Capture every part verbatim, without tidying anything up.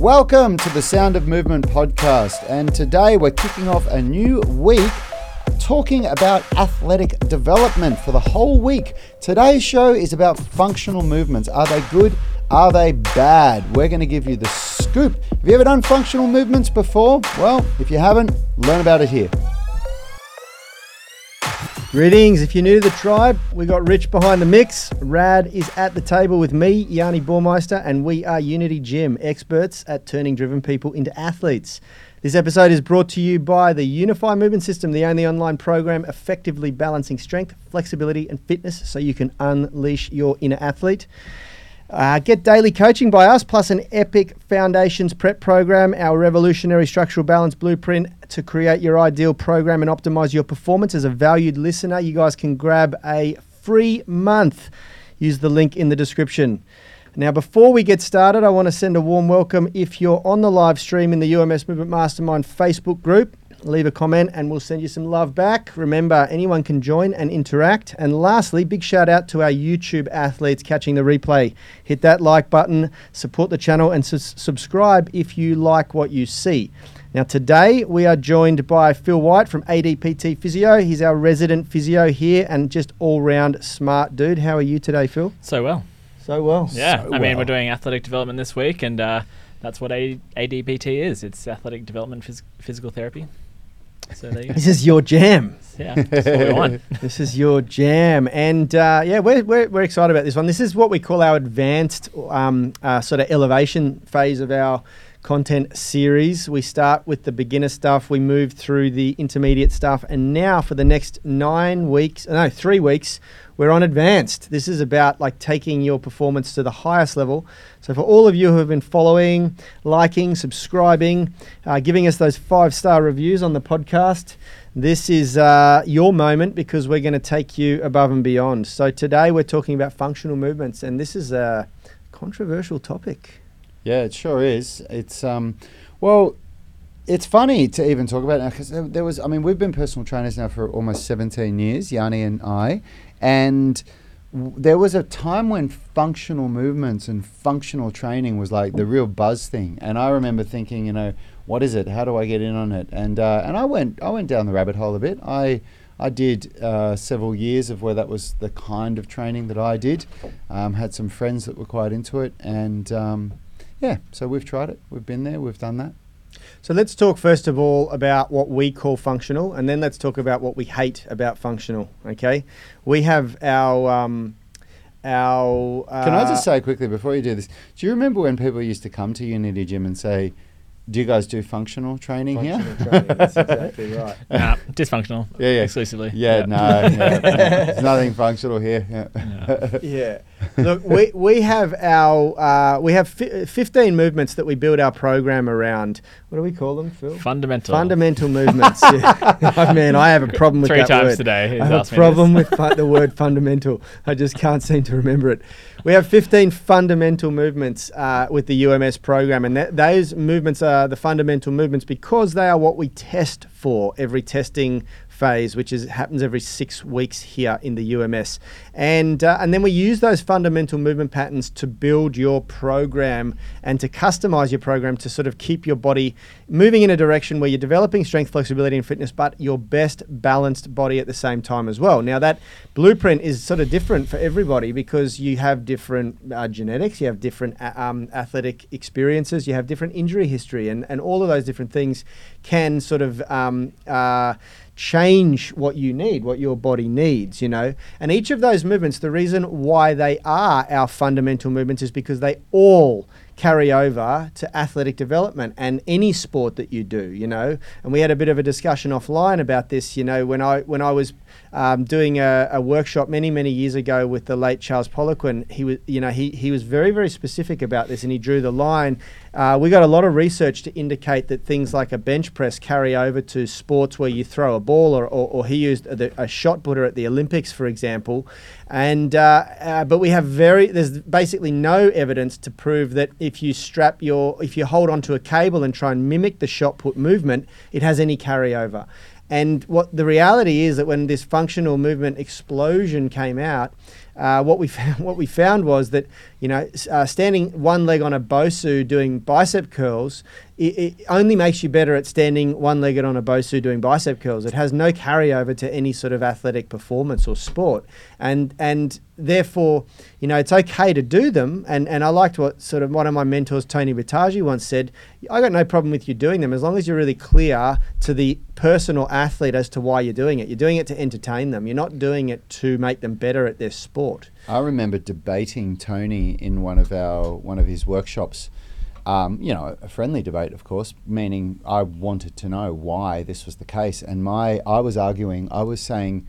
Welcome to the Sound of Movement podcast, and today we're kicking off a new week talking about athletic development for the whole week. Today's show is about functional movements. Are they good? Are they bad? We're going to give you the scoop. Have you ever done functional movements before? Well, if you haven't, learn about it here. Greetings. If you're new to the tribe, we got Rich behind the mix. Rad is at the table with me, Yanni Bormeister, and we are Unity Gym, experts at turning driven people into athletes. This episode is brought to you by the Unify Movement System, the only online program effectively balancing strength, flexibility, and fitness so you can unleash your inner athlete. Uh, get daily coaching by us, plus an epic foundations prep program, our revolutionary structural balance blueprint to create your ideal program and optimize your performance. As a valued listener, you guys can grab a free month. Use the link in the description. Now, before we get started, I want to send a warm welcome. If you're on the live stream in the U M S Movement Mastermind Facebook group, leave a comment and we'll send you some love back. Remember, anyone can join and interact. And lastly, big shout out to our YouTube athletes catching the replay. Hit that like button, support the channel, and su- subscribe if you like what you see. Now, today we are joined by Phil White from A D P T Physio. He's our resident physio here and just all-round smart dude. How are you today, Phil? So well. So well. Yeah, so I well. mean, we're doing athletic development this week, and uh, that's what A- ADPT is. It's athletic development phys- physical therapy. So there you go. This is your jam. Yeah, that's what we want. This is your jam. And uh, yeah, we're, we're we're excited about this one. This is what we call our advanced um, uh, sort of elevation phase of our content series. We start with the beginner stuff, we move through the intermediate stuff, and now for the next nine weeks, no, three weeks, we're on advanced. This is about like taking your performance to the highest level. So for all of you who have been following, liking, subscribing, uh, giving us those five-star reviews on the podcast, this is uh, your moment because we're going to take you above and beyond. So today we're talking about functional movements, and this is a controversial topic. Yeah, it sure is. It's, um, well, it's funny to even talk about it now because there was, I mean, we've been personal trainers now for almost seventeen years, Yanni and I, and w- there was a time when functional movements and functional training was like the real buzz thing. And I remember thinking, you know, what is it? How do I get in on it? And uh, and I went I went down the rabbit hole a bit. I I did uh, several years of where that was the kind of training that I did. Um, had some friends that were quite into it, and um yeah, so we've tried it. We've been there. We've done that. So let's talk first of all about what we call functional, and then let's talk about what we hate about functional. Okay, we have our um, our. Uh, Can I just say quickly before you do this? Do you remember when people used to come to Unity Gym and say, "Do you guys do functional training functional here?" Functional training. That's exactly right. Nah, dysfunctional. Yeah, yeah. Exclusively. Yeah, yeah. no, no, no. There's nothing functional here. Yeah. No. yeah. Look, we we have our uh, we have fi- fifteen movements that we build our program around. What do we call them, Phil? Fundamental. Fundamental movements. Yeah. Oh, man, I have a problem with Three that word. Three times today. He's I have asked a problem with fu- the word fundamental. I just can't seem to remember it. We have fifteen fundamental movements uh, with the U M S program, and th- those movements are the fundamental movements because they are what we test for every testing phase, which is happens every six weeks here in the U M S. And uh, and then we use those fundamental movement patterns to build your program and to customize your program to sort of keep your body moving in a direction where you're developing strength, flexibility, and fitness, but your best balanced body at the same time as well. Now, that blueprint is sort of different for everybody because you have different uh, genetics, you have different a- um, athletic experiences, you have different injury history, and, and all of those different things can sort of um, uh, change what you need, what your body needs, you know. And each of those movements, the reason why they are our fundamental movements is because they all carry over to athletic development and any sport that you do, you know. And we had a bit of a discussion offline about this, you know, when I when I was um, doing a, a workshop many, many years ago with the late Charles Poliquin. He was, you know, he, he was very, very specific about this, and he drew the line. Uh, we got a lot of research to indicate that things like a bench press carry over to sports where you throw a ball, or, or, or he used a, a shot putter at the Olympics, for example. And uh, uh, but we have very there's basically no evidence to prove that if you strap your if you hold onto a cable and try and mimic the shot put movement, it has any carryover. And what the reality is that when this functional movement explosion came out, uh, what we found, what we found was that, you know, uh, standing one leg on a BOSU doing bicep curls, it, it only makes you better at standing one-legged on a BOSU doing bicep curls. It has no carryover to any sort of athletic performance or sport. And and therefore, you know, it's okay to do them. And, and I liked what sort of one of my mentors, Tony Vitagio, once said, I got no problem with you doing them as long as you're really clear to the person or athlete as to why you're doing it. You're doing it to entertain them. You're not doing it to make them better at their sport. I remember debating Tony in one of our one of his workshops. Um, you know, a friendly debate, of course, meaning I wanted to know why this was the case. And my, I was arguing, I was saying,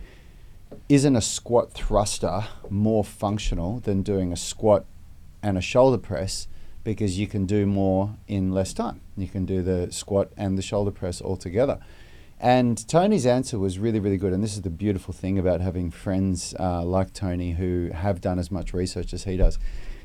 isn't a squat thruster more functional than doing a squat and a shoulder press? Because you can do more in less time. You can do the squat and the shoulder press all together. And Tony's answer was really, really good. And this is the beautiful thing about having friends uh, like Tony who have done as much research as he does.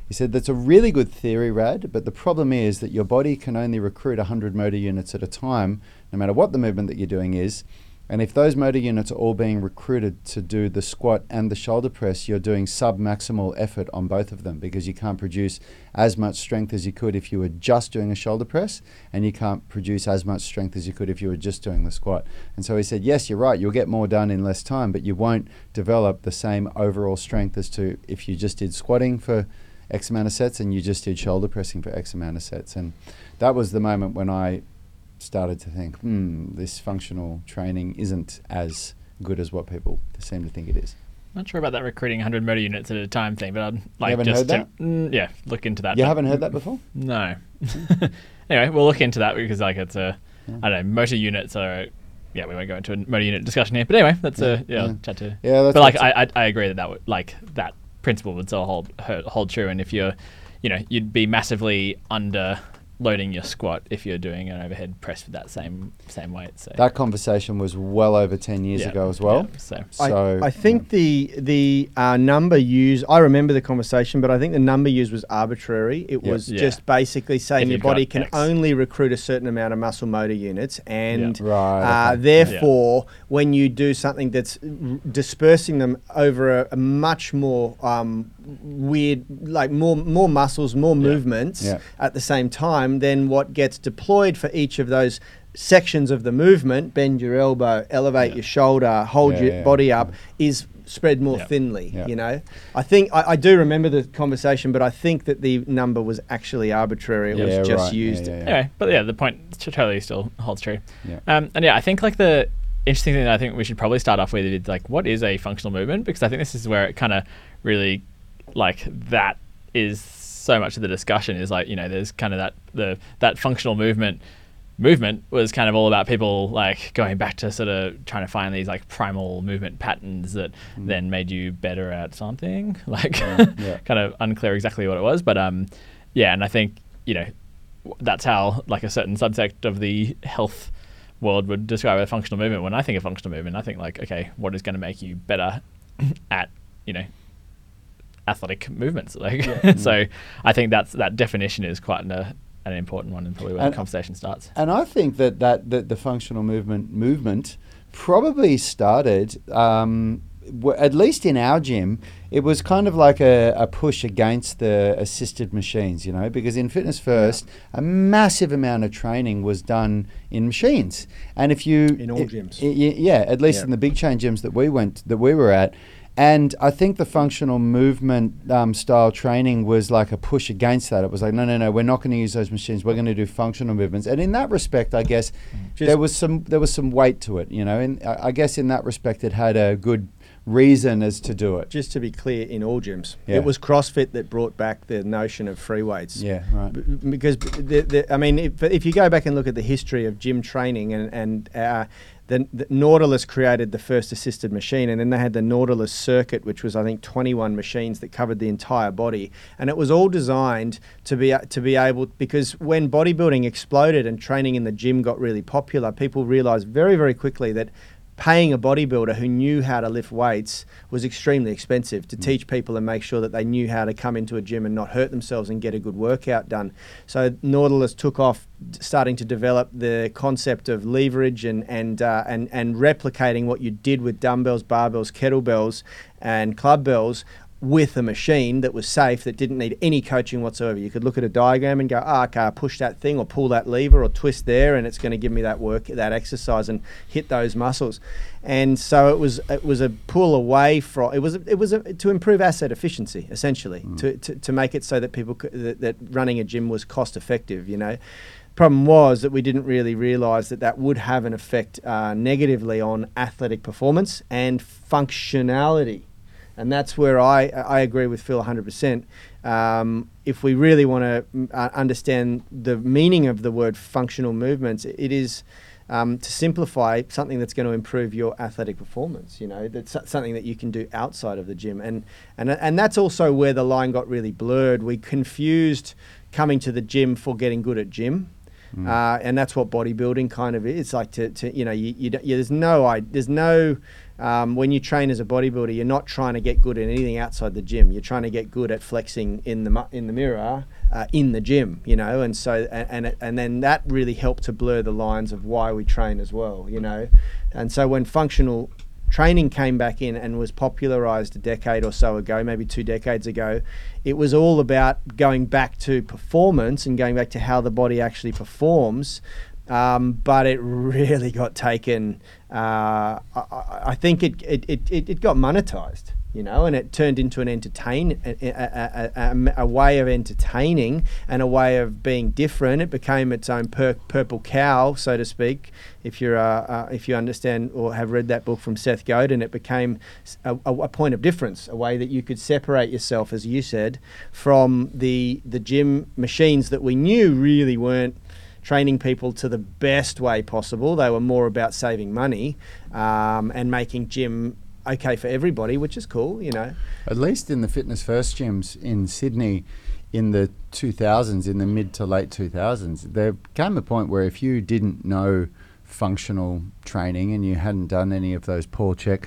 He said, that's a really good theory, Rad, but the problem is that your body can only recruit one hundred motor units at a time, no matter what the movement that you're doing is. And if those motor units are all being recruited to do the squat and the shoulder press, you're doing sub-maximal effort on both of them because you can't produce as much strength as you could if you were just doing a shoulder press, and you can't produce as much strength as you could if you were just doing the squat. And so he said, yes, you're right, you'll get more done in less time, but you won't develop the same overall strength as to if you just did squatting for X amount of sets and you just did shoulder pressing for X amount of sets. And that was the moment when I started to think, hmm, this functional training isn't as good as what people seem to think it is. Not sure about that recruiting one hundred motor units at a time thing, but I'd like just to, mm, yeah, look into that. You haven't heard that before? No. Anyway, we'll look into that because like it's a, yeah. I don't know, motor units are, yeah, we won't go into a motor unit discussion here, but anyway, that's yeah. a, yeah, yeah. chat to, yeah, that's but like, I, I I agree that that would, like that principle would still hold, hold true. And if you're, you know, you'd be massively under loading your squat if you're doing an overhead press with that same same weight. So that conversation was well over ten years yeah, ago as well. Yeah, so so I, I think um, the the uh, number used, I remember the conversation, but I think the number used was arbitrary. It yeah, was yeah. just basically saying your body can X. only recruit a certain amount of muscle motor units, and yeah. right, uh, okay. therefore yeah. when you do something that's r- dispersing them over a, a much more um, weird, like more more muscles, more yeah. movements yeah. at the same time, then what gets deployed for each of those sections of the movement, bend your elbow, elevate yeah. your shoulder, hold yeah, your yeah, body up, yeah. is spread more yeah. thinly, yeah. you know? I think, I, I do remember the conversation, but I think that the number was actually arbitrary. It yeah, was just right. used. Yeah, yeah, yeah. Anyway, but yeah, the point totally still holds true. Yeah. Um, and yeah, I think like the interesting thing that I think we should probably start off with is like, what is a functional movement? Because I think this is where it kind of really, like that is so much of the discussion is like, you know, there's kind of that the that functional movement movement was kind of all about people like going back to sort of trying to find these like primal movement patterns that mm. then made you better at something, like yeah, yeah. kind of unclear exactly what it was, but um yeah and I think, you know, that's how like a certain subsect of the health world would describe a functional movement. When I think of functional movement, I think like, okay, what is going to make you better at, you know, athletic movements, like yeah. so I think that's that definition is quite an, uh, an important one, and probably where and the conversation starts. And I think that that, that the functional movement movement probably started um, w- at least in our gym. It was kind of like a, a push against the assisted machines, you know, because in Fitness First, yeah. a massive amount of training was done in machines. And if you in all it, gyms, it, yeah, at least yeah. in the big chain gyms that we went that we were at. And I think the functional movement um, style training was like a push against that. It was like, no, no, no, we're not going to use those machines. We're going to do functional movements. And in that respect, I guess Just there was some there was some weight to it, you know. And I guess in that respect, it had a good reason as to do it. Just to be clear, in all gyms, yeah. it was CrossFit that brought back the notion of free weights. Yeah, right. B- because the, the, I mean, if, if you go back and look at the history of gym training and and. Uh, The, the Nautilus created the first assisted machine, and then they had the Nautilus circuit, which was I think twenty-one machines that covered the entire body, and it was all designed to be to be able, because when bodybuilding exploded and training in the gym got really popular, people realized very, very quickly that paying a bodybuilder who knew how to lift weights was extremely expensive to mm. teach people and make sure that they knew how to come into a gym and not hurt themselves and get a good workout done. So Nautilus took off, starting to develop the concept of leverage and and uh, and and replicating what you did with dumbbells, barbells, kettlebells, and club bells with a machine that was safe, that didn't need any coaching whatsoever. You could look at a diagram and go, ah, oh, okay, push that thing or pull that lever or twist there, and it's going to give me that work, that exercise, and hit those muscles. And so it was, it was a pull away from, it was, a, it was a, to improve asset efficiency, essentially, mm. to, to to make it so that people could, that, that running a gym was cost effective. You know, problem was that we didn't really realise that that would have an effect uh, negatively on athletic performance and functionality. And that's where I, I agree with Phil one hundred percent. Um, if we really want to uh, understand the meaning of the word functional movements, it is um, to simplify something that's going to improve your athletic performance. You know, that's something that you can do outside of the gym. And, and, and that's also where the line got really blurred. We confused coming to the gym for getting good at gym. Mm. Uh, and that's what bodybuilding kind of is. It's like to, to you know, you, you, you there's no, I, there's no, Um, when you train as a bodybuilder, you're not trying to get good at anything outside the gym. You're trying to get good at flexing in the mu- in the mirror, uh, in the gym, you know. And so, and, and and then that really helped to blur the lines of why we train as well, you know. And so when functional training came back in and was popularized a decade or so ago, maybe two decades ago, it was all about going back to performance and going back to how the body actually performs. Um, but it really got taken. Uh, I, I think it, it it it got monetized, you know, and it turned into an entertain a, a, a, a way of entertaining and a way of being different. It became its own per, purple cow, so to speak. If you're uh, uh, if you understand or have read that book from Seth Godin, it became a, a, a point of difference, a way that you could separate yourself, as you said, from the the gym machines that we knew really weren't training people to the best way possible. They were more about saving money um, and making gym okay for everybody, which is cool, you know. At least in the fitness first gyms in Sydney in the two thousands, in the mid to late two thousands, there came a point where if you didn't know functional training and you hadn't done any of those Paul Chek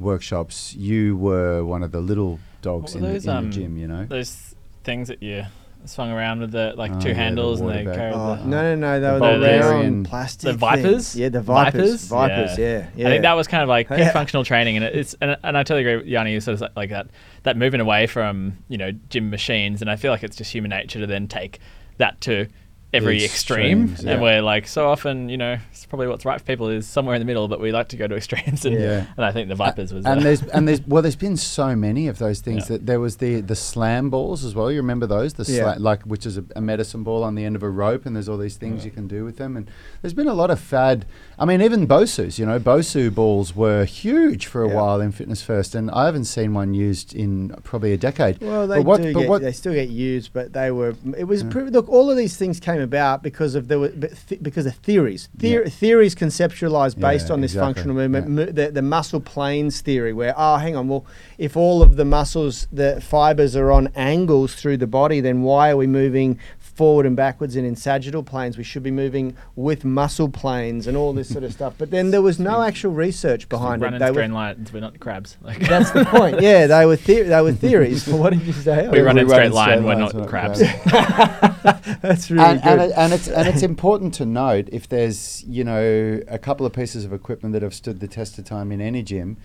workshops, you were one of the little dogs in, those, the, in um, the gym, you know. Those things that you... swung around with the like oh, two yeah, handles the and they carried oh, the, no no no they were the round plastic the vipers things. yeah the vipers vipers, vipers yeah. Yeah, yeah I think that was kind of like peak yeah. functional training, and it's and, and I totally agree with Yanni. You sort of like that that moving away from, you know, gym machines, and I feel like it's just human nature to then take that to every extreme, yeah. and we're like so often, you know, it's probably what's right for people is somewhere in the middle, but we like to go to extremes, and yeah. and I think the vipers was and there. there's and there's well there's been so many of those things yeah. that there was the the slam balls as well. You remember those the yeah. sla- like which is a, a medicine ball on the end of a rope, and there's all these things yeah. you can do with them, and there's been a lot of fad. I mean, even BOSUs, you know, BOSU balls were huge for a yeah. while in Fitness First, and I haven't seen one used in probably a decade. Well, they but what, do but get, what, they still get used, but they were it was yeah. pretty, look, all of these things came about because of the th- because of theories Theor- yeah. theories conceptualized based yeah, on this exactly. functional movement yeah. Mo- the, the muscle planes theory, where oh hang on well if all of the muscles, the fibers are on angles through the body, then why are we moving forward and backwards and in sagittal planes? We should be moving with muscle planes and all this sort of stuff. But then there was no actual research behind it. They were lines, we're not crabs. Like. That's the point. Yeah, they were the- they were theories. Well, what did you say? We, we run, we in, run straight in straight line. We're not, not crabs. crabs. That's really and, good. And, it, and it's and it's important to note, if there's, you know, a couple of pieces of equipment that have stood the test of time in any gym,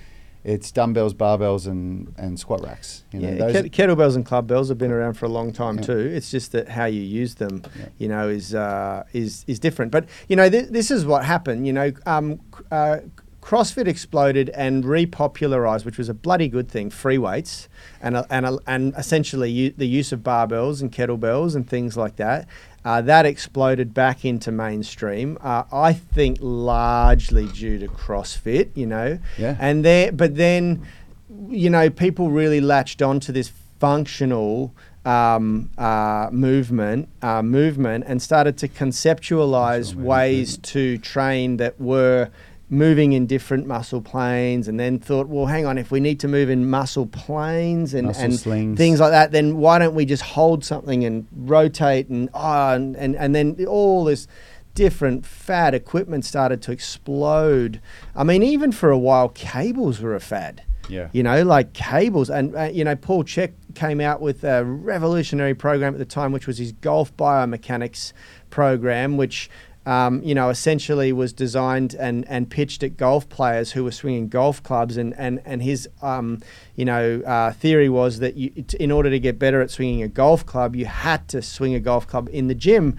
it's dumbbells, barbells, and, and squat racks. You know, yeah, those Ket- kettlebells and club bells have been around for a long time yeah. too. It's just that how you use them, yeah. you know, is uh, is is different. But you know, th- this is what happened. You know, um, uh, CrossFit exploded and repopularized, which was a bloody good thing. Free weights and uh, and uh, and essentially u- the use of barbells and kettlebells and things like that. Uh, that exploded back into mainstream, uh, I think largely due to CrossFit, you know. Yeah. And there, but then, you know, people really latched onto this functional um, uh, movement, uh, movement, and started to conceptualize ways to train that were moving in different muscle planes, and then thought, well, hang on, if we need to move in muscle planes and, muscle and slings, things like that, then why don't we just hold something and rotate and, oh, and, and, and then all this different fad equipment started to explode. I mean, even for a while, cables were a fad. Yeah. You know, like cables. And, uh, you know, Paul Chek came out with a revolutionary program at the time, which was his golf biomechanics program, which um, you know, essentially was designed and, and pitched at golf players who were swinging golf clubs. And, and, and his, um, you know, uh, theory was that you, in order to get better at swinging a golf club, you had to swing a golf club in the gym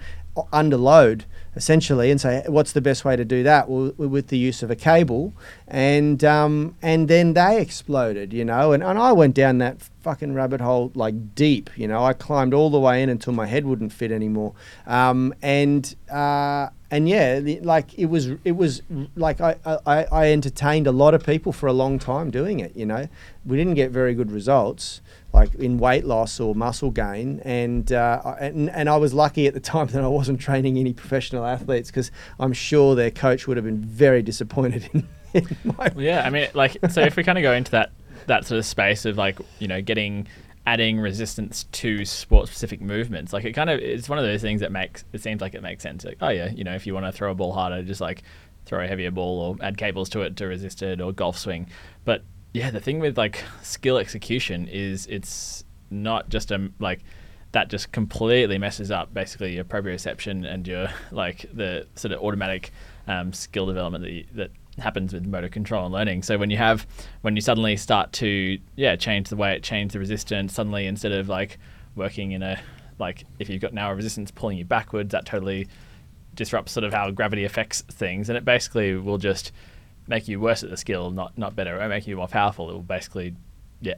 under load, essentially. And so what's the best way to do that? Well, with the use of a cable. And um, and then they exploded, you know, and, and I went down that fucking rabbit hole like deep, you know. I climbed all the way in until my head wouldn't fit anymore. Um, and uh, and yeah, the, like it was it was like I, I, I entertained a lot of people for a long time doing it, you know. We didn't get very good results, like in weight loss or muscle gain. And, uh, and and I was lucky at the time that I wasn't training any professional athletes, because I'm sure their coach would have been very disappointed in, in my... Well, yeah, I mean, like, so if we kind of go into that, that sort of space of like, you know, getting, adding resistance to sport specific movements, like it kind of, it's one of those things that makes, it seems like it makes sense. Like, oh yeah, you know, if you want to throw a ball harder, just like throw a heavier ball or add cables to it to resist it, or golf swing. But yeah, the thing with like skill execution is it's not just a like that just completely messes up basically your proprioception and your like the sort of automatic um, skill development that you, that happens with motor control and learning. So when you have when you suddenly start to yeah change the weight, change the resistance, suddenly instead of like working in a like if you've got now a resistance pulling you backwards, that totally disrupts sort of how gravity affects things, and it basically will just make you worse at the skill, not not better. It won't make you more powerful. It will basically, yeah,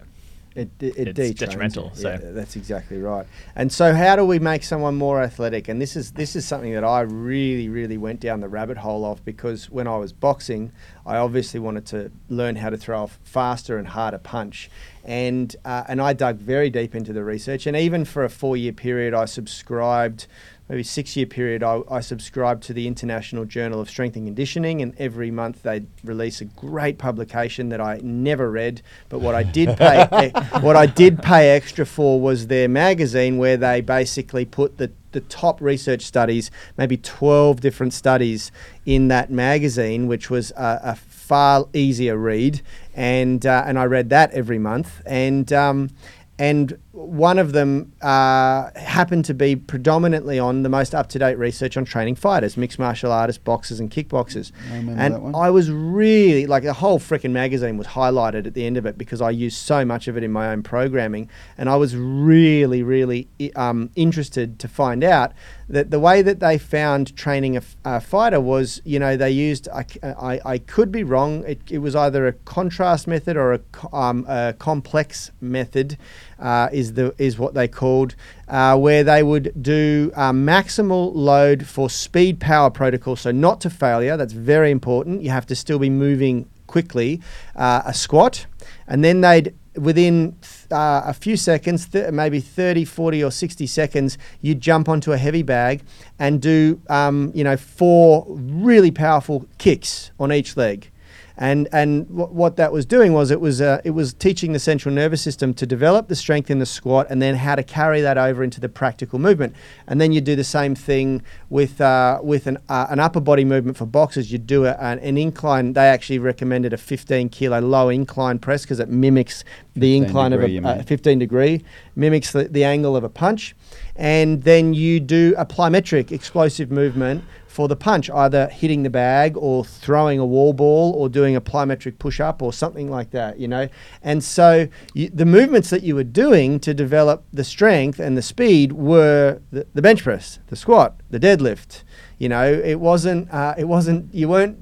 it, it, it's detrains, detrimental. It. Yeah, so that's exactly right. And so, how do we make someone more athletic? And this is this is something that I really, really went down the rabbit hole of, because when I was boxing, I obviously wanted to learn how to throw a faster and harder punch. And uh, and I dug very deep into the research. And even for a four-year period, I subscribed. Maybe six-year period, I, I subscribed to the International Journal of Strength and Conditioning, and every month they'd release a great publication that I never read. But what I did pay, e- what I did pay extra for was their magazine, where they basically put the the top research studies, maybe twelve different studies in that magazine, which was a, a far easier read, and uh, and I read that every month, and. Um, And one of them uh, happened to be predominantly on the most up-to-date research on training fighters, mixed martial artists, boxers and kickboxers. I remember and that one. I was really, like the whole freaking magazine was highlighted at the end of it, because I used so much of it in my own programming. And I was really, really um, interested to find out that the way that they found training a, a fighter was, you know, they used, I, I, I could be wrong, it, it was either a contrast method or a, um, a complex method. Uh, is the is what they called, uh, where they would do uh, maximal load for speed power protocol, so not to failure. That's very important. You have to still be moving quickly. Uh, a squat, and then they'd within uh, a few seconds, th- maybe thirty, forty, or sixty seconds, you jump onto a heavy bag and do um, you know four really powerful kicks on each leg. And and w- what that was doing was it was uh, it was teaching the central nervous system to develop the strength in the squat, and then how to carry that over into the practical movement. And then you do the same thing with uh, with an uh, an upper body movement for boxers. You do a, an, an incline. They actually recommended a fifteen kilo low incline press, because it mimics the incline degree, of a uh, fifteen degree, mimics the, the angle of a punch. And then you do a plyometric explosive movement for the punch, either hitting the bag or throwing a wall ball or doing a plyometric push-up or something like that, you know. And so you, the movements that you were doing to develop the strength and the speed were the, the bench press, the squat, the deadlift. You know, it wasn't, uh, it wasn't, you weren't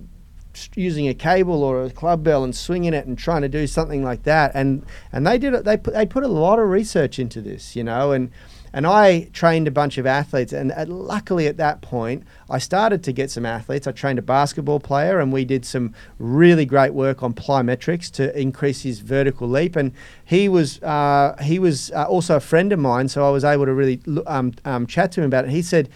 using a cable or a club bell and swinging it and trying to do something like that. And and they did it. They put, they put a lot of research into this, you know, and. And I trained a bunch of athletes, and at, luckily at that point, I started to get some athletes. I trained a basketball player, and we did some really great work on plyometrics to increase his vertical leap. And he was uh, he was uh, also a friend of mine, so I was able to really um, um, chat to him about it. He said,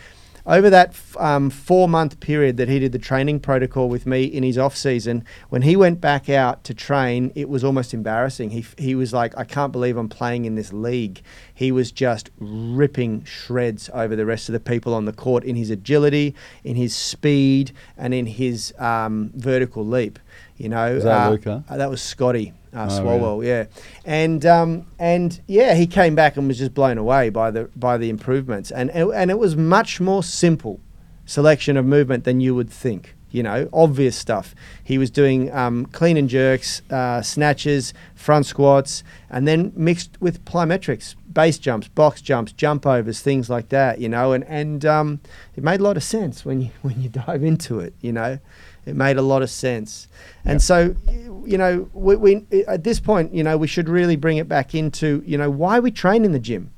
over that f- um, four-month period that he did the training protocol with me in his off-season, when he went back out to train, it was almost embarrassing. He f- he was like, I can't believe I'm playing in this league. He was just ripping shreds over the rest of the people on the court in his agility, in his speed, and in his um, vertical leap. You know, was that uh, Luca? Uh, that was Scotty. Uh, oh, Swalwell, yeah. yeah, and um, and yeah, he came back and was just blown away by the by the improvements, and and, and it was much more simple, selection of movement than you would think. You know, obvious stuff. He was doing um, clean and jerks, uh, snatches, front squats, and then mixed with plyometrics, base jumps, box jumps, jump overs, things like that, you know. And, and um, it made a lot of sense when you, when you dive into it, you know. It made a lot of sense. And yep. so, you know, we, we at this point, you know, we should really bring it back into, you know, why we train in the gym.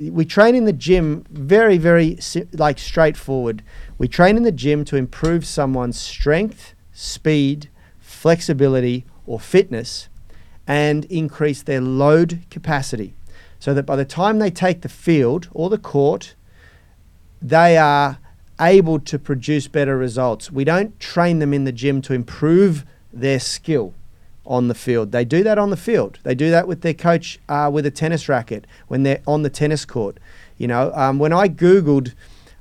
We train in the gym very, very, like, straightforward. We train in the gym to improve someone's strength, speed, flexibility, or fitness, and increase their load capacity so that by the time they take the field or the court, they are able to produce better results. We don't train them in the gym to improve their skill on the field. They do that on the field. They do that with their coach uh, with a tennis racket when they're on the tennis court. You know, um, when I Googled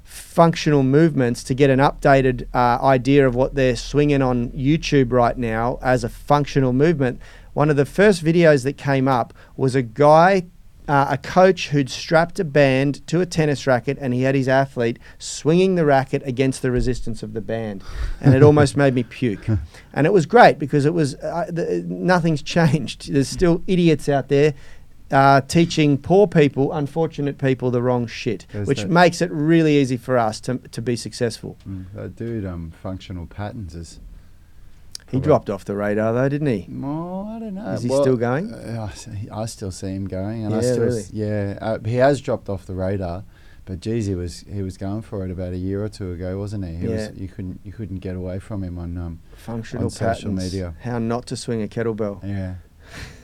functional movements to get an updated uh, idea of what they're swinging on YouTube right now as a functional movement, one of the first videos that came up was a guy, uh, a coach who'd strapped a band to a tennis racket, and he had his athlete swinging the racket against the resistance of the band. And it almost made me puke. And it was great because it was uh, the, nothing's changed. There's still idiots out there Uh, teaching poor people, unfortunate people, the wrong shit, There's which that. makes it really easy for us to to be successful. Mm, that dude, um, functional patterns is. He dropped off the radar though, didn't he? Oh, I don't know. Is he well, still going? Uh, I still see him going, and yeah, I still really? s- yeah, uh, he has dropped off the radar. But geez, he was he was going for it about a year or two ago, wasn't he? he yeah. was, you couldn't you couldn't get away from him on um functional on patterns, social media. How not to swing a kettlebell? Yeah.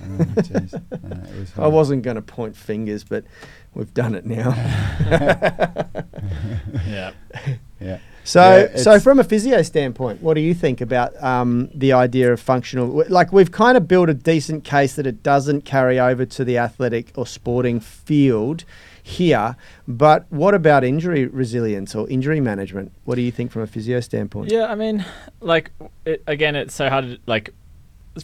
Oh, geez. No, it was I wasn't going to point fingers, but we've done it now. yeah, yeah. So, yeah, so from a physio standpoint, what do you think about um, the idea of functional? Like, we've kind of built a decent case that it doesn't carry over to the athletic or sporting field here, but what about injury resilience or injury management? What do you think from a physio standpoint? Yeah, I mean, like, it, again, it's so hard to like.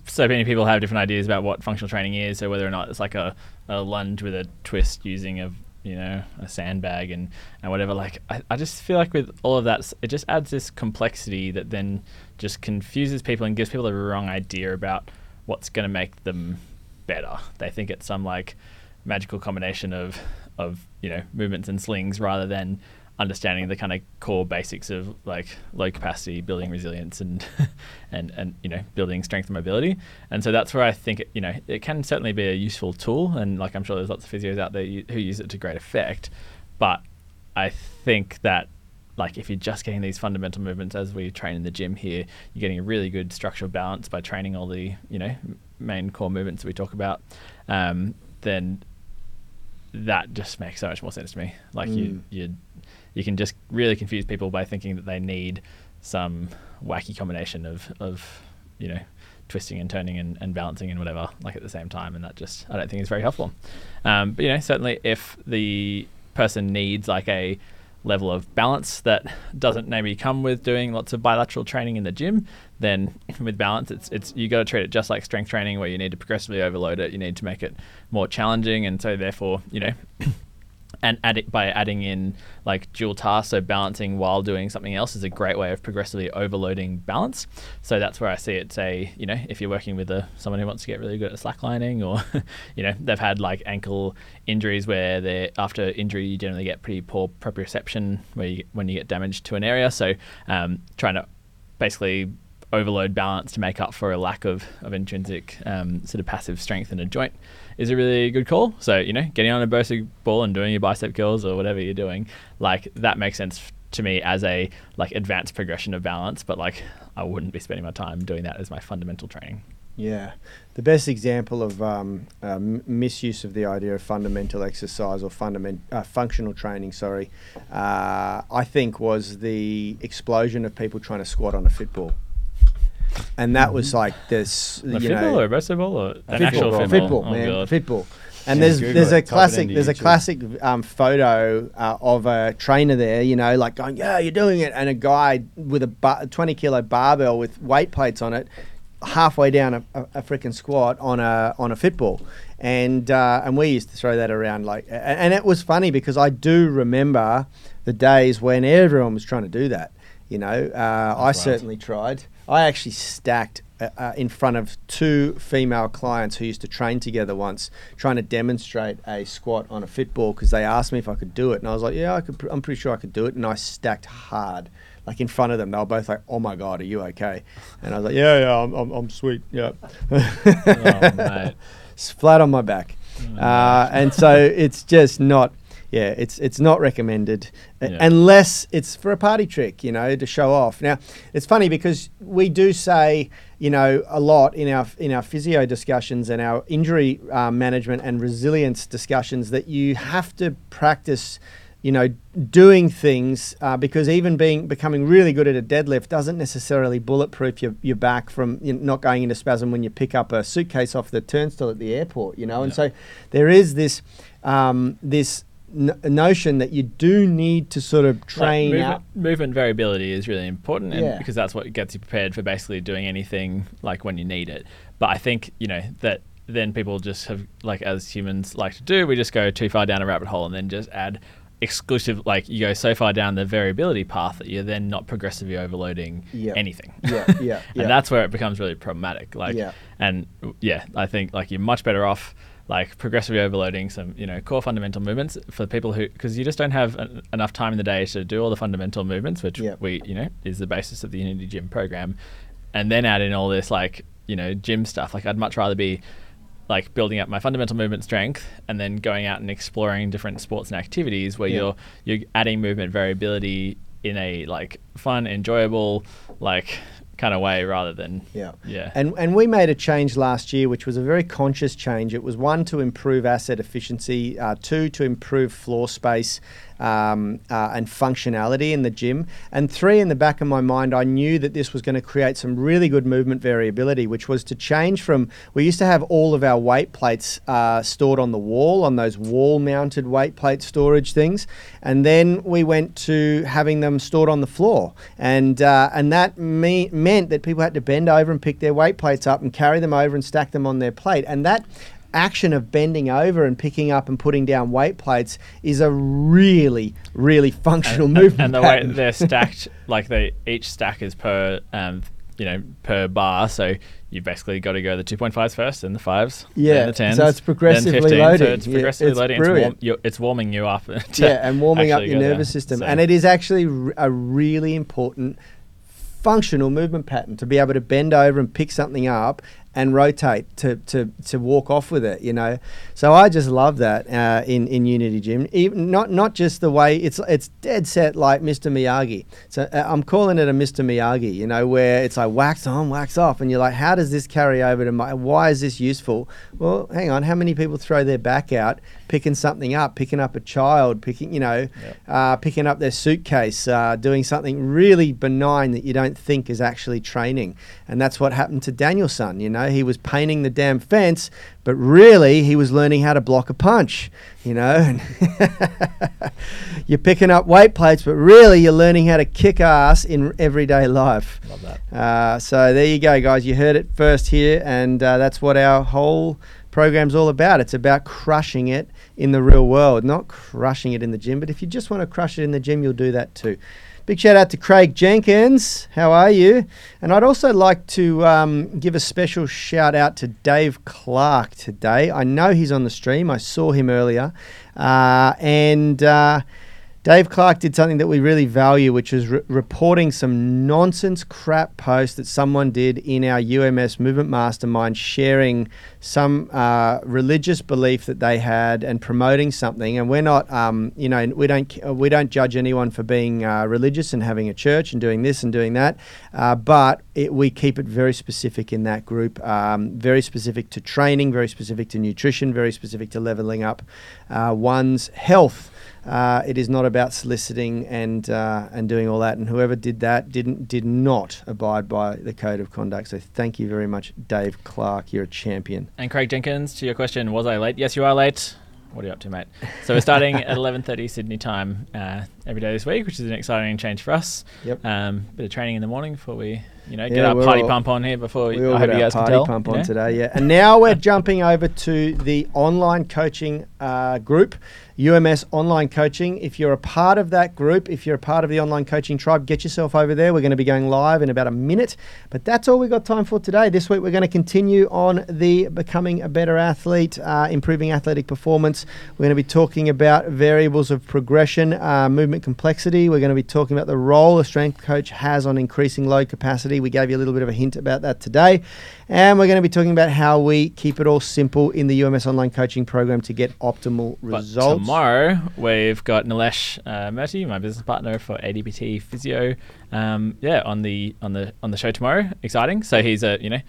So many people have different ideas about what functional training is, so whether or not it's like a, a lunge with a twist using a you know a sandbag and, and whatever. Like I, I just feel like with all of that, it just adds this complexity that then just confuses people and gives people the wrong idea about what's going to make them better. They think it's some like magical combination of of you know movements and slings, rather than understanding the kind of core basics of like low capacity, building resilience, and and and you know building strength and mobility. And so that's where I think it, you know it can certainly be a useful tool, and like I'm sure there's lots of physios out there who use it to great effect. But I think that like if you're just getting these fundamental movements as we train in the gym here, you're getting a really good structural balance by training all the you know main core movements that we talk about. Um, then that just makes so much more sense to me. Like mm. you you. You can just really confuse people by thinking that they need some wacky combination of, of you know, twisting and turning and, and balancing and whatever, like at the same time. And that just, I don't think is very helpful. Um, but, you know, certainly if the person needs like a level of balance that doesn't maybe come with doing lots of bilateral training in the gym, then with balance, it's it's you got to treat it just like strength training, where you need to progressively overload it. You need to make it more challenging. And so therefore, you know, and add it by adding in like dual tasks, so balancing while doing something else is a great way of progressively overloading balance. So that's where I see it. Say, you know, if you're working with a someone who wants to get really good at slacklining, or you know, they've had like ankle injuries where they after injury you generally get pretty poor proprioception where you, when you get damage to an area. So um, trying to basically overload balance to make up for a lack of of intrinsic um, sort of passive strength in a joint is a really good call. So, you know, getting on a Bosu ball and doing your bicep curls or whatever you're doing, like that makes sense to me as a like advanced progression of balance, but like I wouldn't be spending my time doing that as my fundamental training. Yeah. The best example of um, uh, misuse of the idea of fundamental exercise or fundament, uh, functional training, sorry, uh, I think was the explosion of people trying to squat on a football. And that was like this, you know, or a basketball or an actual football, football oh man, God. football. And yeah, there's Google there's it, a classic there's a classic um, photo uh, of a trainer there, you know, like going, yeah, you're doing it, and a guy with a bar- twenty kilo barbell with weight plates on it, halfway down a, a, a freaking squat on a on a football. And uh, and we used to throw that around like, and, and it was funny because I do remember the days when everyone was trying to do that. You know, uh, I right. certainly tried. I actually stacked uh, in front of two female clients who used to train together once, trying to demonstrate a squat on a fitball because they asked me if I could do it. And I was like, yeah, I could, I'm pretty sure I could do it. And I stacked hard, like in front of them. They were both like, oh my God, are you okay? And I was like, yeah, yeah, I'm, I'm, I'm sweet. Yeah. Oh, mate. It's flat on my back. Oh, uh, and so it's just not. Yeah, it's it's not recommended yeah. unless it's for a party trick, you know, to show off. Now, it's funny because we do say, you know, a lot in our in our physio discussions and our injury uh, management and resilience discussions that you have to practice, you know, doing things uh, because even being becoming really good at a deadlift doesn't necessarily bulletproof your, your back from you know, not going into spasm when you pick up a suitcase off the turnstile at the airport, you know. And yeah. so there is this um, this. N- notion that you do need to sort of train like movement, out. Movement variability is really important and yeah. because that's what gets you prepared for basically doing anything like when you need it. But I think, you know, that then people just have, like as humans like to do, we just go too far down a rabbit hole and then just add exclusive, like you go so far down the variability path that you're then not progressively overloading yep. anything. Yeah, yeah, yeah. And that's where it becomes really problematic. Like, yeah. and yeah, I think like you're much better off like progressively overloading some, you know, core fundamental movements for people who, because you just don't have an, enough time in the day to do all the fundamental movements, which yep. we, you know, is the basis of the Unity Gym program. And then add in all this like, you know, gym stuff. Like I'd much rather be like building up my fundamental movement strength and then going out and exploring different sports and activities where yep. you're, you're adding movement variability in a like fun, enjoyable, like, kind of way rather than yeah yeah and and we made a change last year which was a very conscious change. It was one to improve asset efficiency, uh, two to improve floor space um, uh, and functionality in the gym, and three in the back of my mind I knew that this was going to create some really good movement variability, which was to change from, we used to have all of our weight plates uh, stored on the wall on those wall mounted weight plate storage things, and then we went to having them stored on the floor, and uh, and that me- meant that people had to bend over and pick their weight plates up and carry them over and stack them on their plate. And that action of bending over and picking up and putting down weight plates is a really, really functional and, movement. And, and the way they're stacked, like they each stack is per, um, you know, per bar. So you've basically got to go the two point fives first, and the fives, yeah. then the tens. So it's progressively fifteen, loading. So it's progressively yeah, it's loading. Brilliant. It's, warm, it's warming you up. Yeah, and warming up your nervous there. system. So. And it is actually r- a really important functional movement pattern to be able to bend over and pick something up and rotate to to to walk off with it, you know. So I just love that uh, in in Unity Gym. Even not not just the way it's it's dead set like Mister Miyagi. So uh, I'm calling it a Mister Miyagi, you know, where it's like wax on, wax off, and you're like, how does this carry over to my? Why is this useful? Well, hang on, how many people throw their back out picking something up, picking up a child, picking you know, yep. uh, picking up their suitcase, uh, doing something really benign that you don't think is actually training, and that's what happened to Danielson, you know. He was painting the damn fence, but really he was learning how to block a punch, you know. You're picking up weight plates, but really you're learning how to kick ass in everyday life. Love that. Uh, so there you go, guys. You heard it first here, and uh, that's what our whole program's all about. It's about crushing it in the real world, not crushing it in the gym. But if you just want to crush it in the gym, you'll do that too. Big shout out to Craig Jenkins. How are you? And I'd also like to um, give a special shout out to Dave Clark today. I know he's on the stream. I saw him earlier. Uh, and uh, Dave Clark did something that we really value, which is re- reporting some nonsense crap post that someone did in our U M S Movement Mastermind, sharing some uh, religious belief that they had and promoting something. And we're not, um, you know, we don't we don't judge anyone for being uh, religious and having a church and doing this and doing that. Uh, but it, we keep it very specific in that group, um, very specific to training, very specific to nutrition, very specific to leveling up uh, one's health. Uh, it is not about soliciting and uh, and doing all that. And whoever did that didn't did not abide by the code of conduct. So thank you very much, Dave Clark. You're a champion. And Craig Jenkins, to your question, was I late? Yes, you are late. What are you up to, mate? So we're starting at eleven thirty Sydney time uh, every day this week, which is an exciting change for us. Yep. Um, bit of training in the morning before we you know, get yeah, our potty all, pump on here before we all I hope you guys can tell. Pump on yeah. today, yeah. And now we're jumping over to the online coaching uh, group, U M S Online Coaching. If you're a part of that group, if you're a part of the online coaching tribe, get yourself over there. We're going to be going live in about a minute. But that's all we've got time for today. This week we're going to continue on the becoming a better athlete, uh, improving athletic performance. We're going to be talking about variables of progression, uh, movement complexity. We're going to be talking about the role a strength coach has on increasing load capacity. We gave you a little bit of a hint about that today. And we're going to be talking about how we keep it all simple in the U M S Online Coaching Program to get optimal but results. Tomorrow, we've got Nilesh uh, Murthy, my business partner for A D P T Physio, um, yeah, on the on the on the show tomorrow. Exciting! So he's a you know,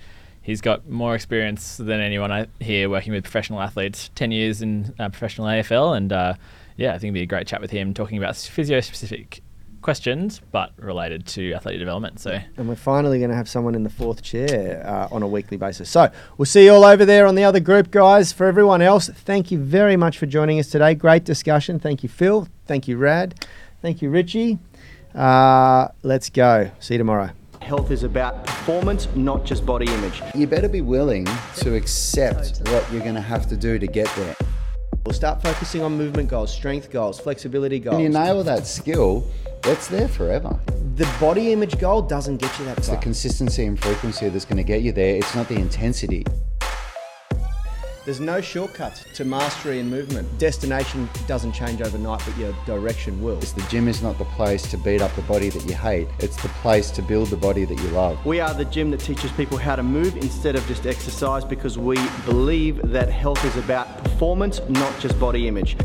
he's got more experience than anyone I here working with professional athletes. Ten years in uh, professional A F L, and uh, yeah, I think it'd be a great chat with him talking about physio specific questions, but related to athletic development. So, and we're finally going to have someone in the fourth chair uh, on a weekly basis. So we'll see you all over there on the other group, guys. For everyone else, thank you very much for joining us today. Great discussion. Thank you, Phil. Thank you, Rad. Thank you, Richie. Uh, let's go. See you tomorrow. Health is about performance, not just body image. You better be willing to accept what you're going to have to do to get there. We'll start focusing on movement goals, strength goals, flexibility goals. When you nail that skill, it's there forever. The body image goal doesn't get you that far. It's the consistency and frequency that's going to get you there. It's not the intensity. There's no shortcuts to mastery in movement. Destination doesn't change overnight, but your direction will. It's the gym is not the place to beat up the body that you hate. It's the place to build the body that you love. We are the gym that teaches people how to move instead of just exercise, because we believe that health is about performance, not just body image.